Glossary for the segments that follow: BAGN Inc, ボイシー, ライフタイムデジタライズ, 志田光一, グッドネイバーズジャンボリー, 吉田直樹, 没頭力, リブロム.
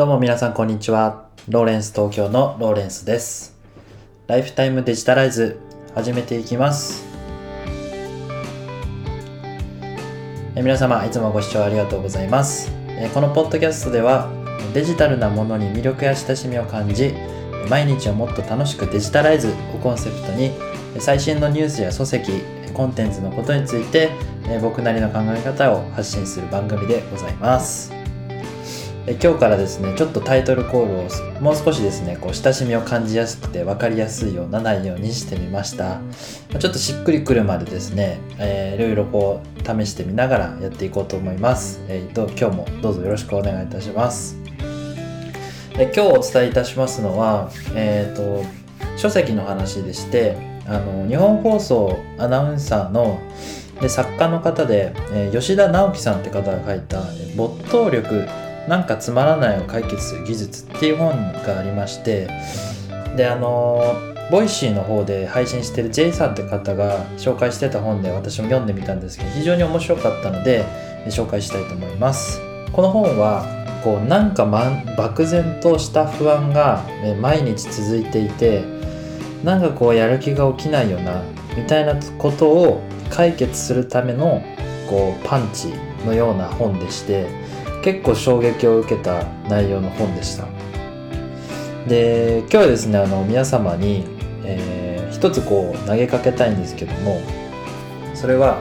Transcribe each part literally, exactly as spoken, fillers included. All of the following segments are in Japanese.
どうも皆さんこんにちは。ローレンス東京のローレンスです。ライフタイムデジタライズ始めていきます。え皆様いつもご視聴ありがとうございます。えこのポッドキャストではデジタルなものに魅力や親しみを感じ、毎日をもっと楽しくデジタライズをコンセプトに最新のニュースや書籍、コンテンツのことについて僕なりの考え方を発信する番組でございます。今日からですね、ちょっとタイトルコールをもう少しですね、こう親しみを感じやすくて分かりやすいような内容にしてみました。ちょっとしっくりくるまでですね、えー、いろいろこう試してみながらやっていこうと思います。えー、今日もどうぞよろしくお願いいたします。え今日お伝えいたしますのは、えーと、書籍の話でして、あの日本放送アナウンサーので作家の方で、えー、吉田直樹さんって方が書いた没頭力なんかつまらないを解決する技術っていう本がありまして、であのボイシーの方で配信してる J さんって方が紹介してた本で私も読んでみたんですけど、非常に面白かったので紹介したいと思います。この本はこうなんか、ま、漠然とした不安が毎日続いていて、なんかこうやる気が起きないようなみたいなことを解決するためのこうパンチのような本でして、結構衝撃を受けた内容の本でした。で今日はですね、あの皆様に、えー、一つこう投げかけたいんですけども、それは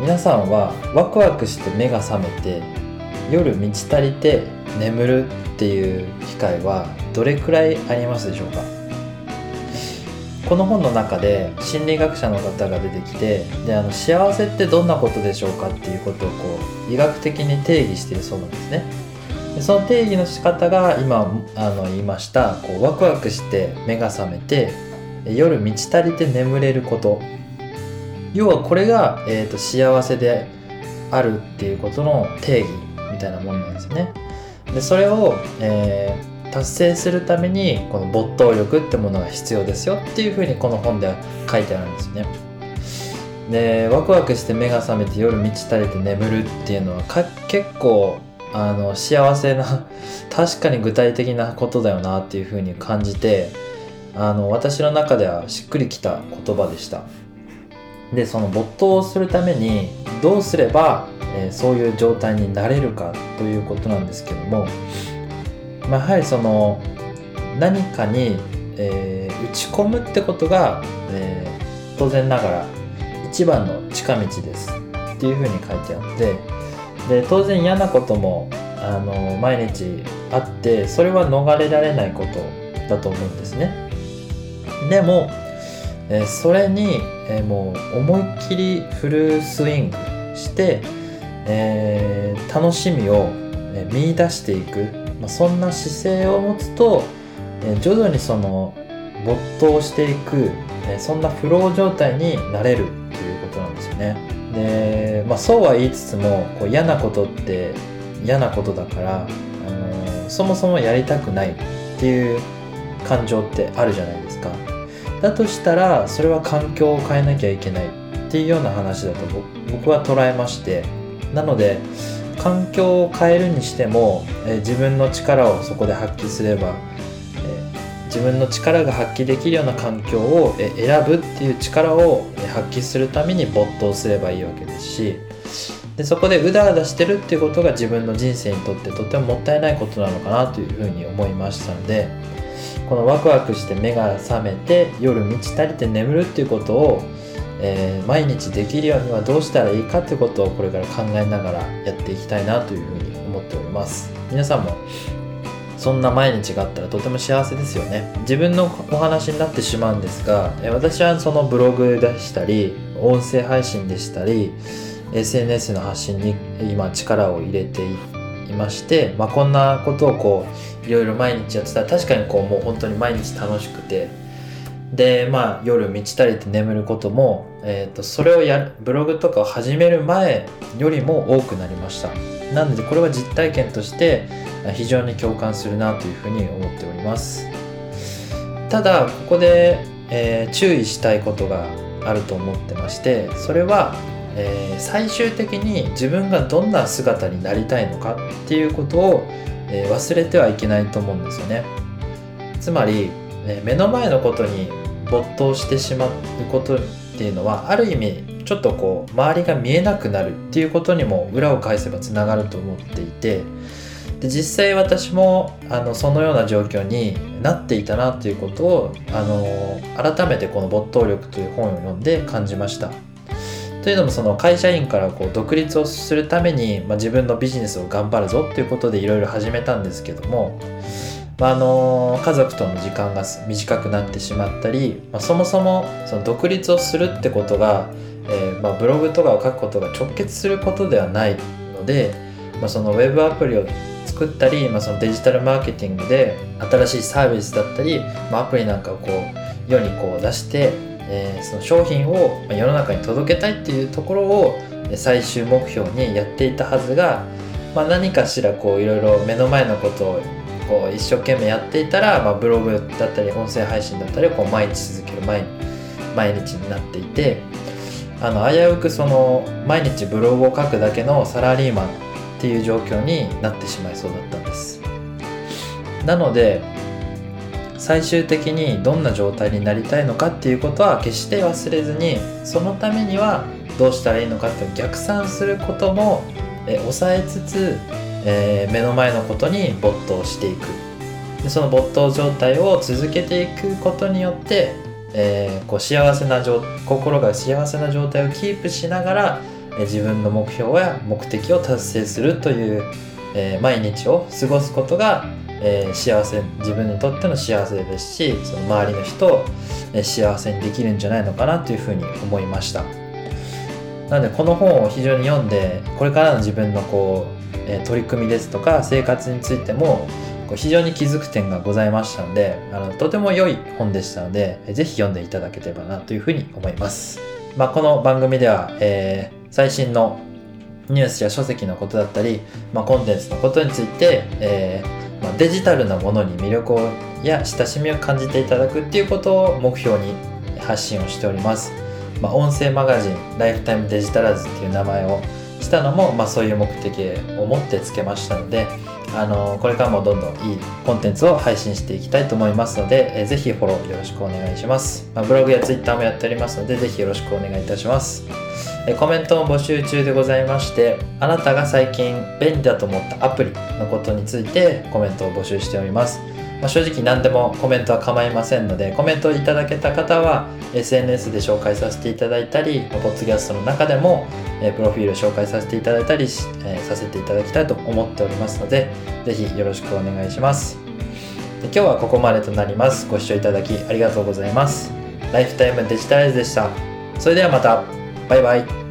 皆さんはワクワクして目が覚めて夜満ち足りて眠るっていう機会はどれくらいありますでしょうか。この本の中で心理学者の方が出てきて、であの幸せってどんなことでしょうかっていうことをこう医学的に定義しているそうなんですね。でその定義の仕方が今あの言いましたこうワクワクして目が覚めて夜満ち足りて眠れること、要はこれが、えーと、幸せであるっていうことの定義みたいなものなんですよね。でそれを、えー達成するためにこの没頭力ってものが必要ですよっていうふうにこの本では書いてあるんですよね。でワクワクして目が覚めて夜満ち足りて眠るっていうのはか結構あの幸せな確かに具体的なことだよなっていうふうに感じて、あの私の中ではしっくりきた言葉でした。でその没頭をするためにどうすれば、えー、そういう状態になれるかということなんですけども、まあ、やはりその何かに、えー、打ち込むってことが、えー、当然ながら一番の近道ですっていうふうに書いてあって、で当然嫌なこともあの毎日あって、それは逃れられないことだと思うんですね。でも、えー、それに、えー、もう思いっきりフルスイングして、えー、楽しみを見出していく、そんな姿勢を持つと徐々にその没頭していく、そんなフロー状態になれるということなんですよね。で、まあ、そうは言いつつもこう嫌なことって嫌なことだから、あのー、そもそもやりたくないっていう感情ってあるじゃないですか。だとしたらそれは環境を変えなきゃいけないっていうような話だと僕は捉えまして、なので環境を変えるにしても、えー、自分の力をそこで発揮すれば、えー、自分の力が発揮できるような環境を、えー、選ぶっていう力を、えー、発揮するために没頭すればいいわけですし、でそこでうだうだしてるっていうことが自分の人生にとってとてももったいないことなのかなというふうに思いましたので、このワクワクして目が覚めて夜満ち足りて眠るっていうことをえー、毎日できるようにはどうしたらいいかってことをこれから考えながらやっていきたいなというふうに思っております。皆さんもそんな毎日があったらとても幸せですよね。自分のお話になってしまうんですが、私はそのブログでしたり音声配信でしたり エスエヌエス の発信に今力を入れていまして、まあ、こんなことをこういろいろ毎日やってたら確かにこうもう本当に毎日楽しくて、でまあ、夜満ち足りて眠ることも、えー、とそれをやるブログとかを始める前よりも多くなりました。なのでこれは実体験として非常に共感するなというふうに思っております。ただここで、えー、注意したいことがあると思ってまして、それは、えー、最終的に自分がどんな姿になりたいのかっていうことを、えー、忘れてはいけないと思うんですよね。つまり、えー、目の前のことに没頭してしまうことっていうのは、ある意味ちょっとこう周りが見えなくなるっていうことにも裏を返せばつながると思っていて、で実際私もあのそのような状況になっていたなということを、あの改めてこの没頭力という本を読んで感じました。というのも、その会社員からこう独立をするために、まあ、自分のビジネスを頑張るぞということでいろいろ始めたんですけども、まあ、あの家族との時間が短くなってしまったり、まあ、そもそもその独立をするってことが、えーまあ、ブログとかを書くことが直結することではないので、まあ、そのウェブアプリを作ったり、まあ、そのデジタルマーケティングで新しいサービスだったり、まあ、アプリなんかをこう世にこう出して、えー、その商品を世の中に届けたいっていうところを最終目標にやっていたはずが、まあ、何かしらこういろいろ目の前のことをこう一生懸命やっていたら、まあ、ブログだったり音声配信だったりをこう毎日続ける 毎, 毎日になっていて、あの危うくその毎日ブログを書くだけのサラリーマンっていう状況になってしまいそうだったんです。なので最終的にどんな状態になりたいのかっていうことは決して忘れずに、そのためにはどうしたらいいのかって逆算することもえ抑えつつ、えー、目の前のことに没頭していく。でその没頭状態を続けていくことによって、えー、こう幸せな状心が幸せな状態をキープしながら、えー、自分の目標や目的を達成するという、えー、毎日を過ごすことが、えー、幸せ自分にとっての幸せですし、その周りの人を、えー、幸せにできるんじゃないのかなというふうに思いました。なのでこの本を非常に読んで、これからの自分のこう取り組みですとか生活についても非常に気づく点がございましたので、あのとても良い本でしたので、ぜひ読んでいただければなというふうに思います。まあ、この番組では、えー、最新のニュースや書籍のことだったり、まあ、コンテンツのことについて、えーまあ、デジタルなものに魅力をや親しみを感じていただくっていうことを目標に発信をしております。まあ、音声マガジンライフタイムデジタラズっていう名前をしたのも、まあ、そういう目的を持ってつけましたので、あのこれからもどんどんいいコンテンツを配信していきたいと思いますので、えぜひフォローよろしくお願いします。まあ、ブログやツイッターもやっておりますので、ぜひよろしくお願いいたします。えコメントも募集中でございまして、あなたが最近便利だと思ったアプリのことについてコメントを募集しております。まあ、正直何でもコメントは構いませんので、コメントをいただけた方は エスエヌエス で紹介させていただいたり、ポッドキャストの中でもプロフィールを紹介させていただいたりし、えー、させていただきたいと思っておりますので、ぜひよろしくお願いします。で今日はここまでとなります。ご視聴いただきありがとうございます。ライフタイムデジタライズでした。それではまた、バイバイ。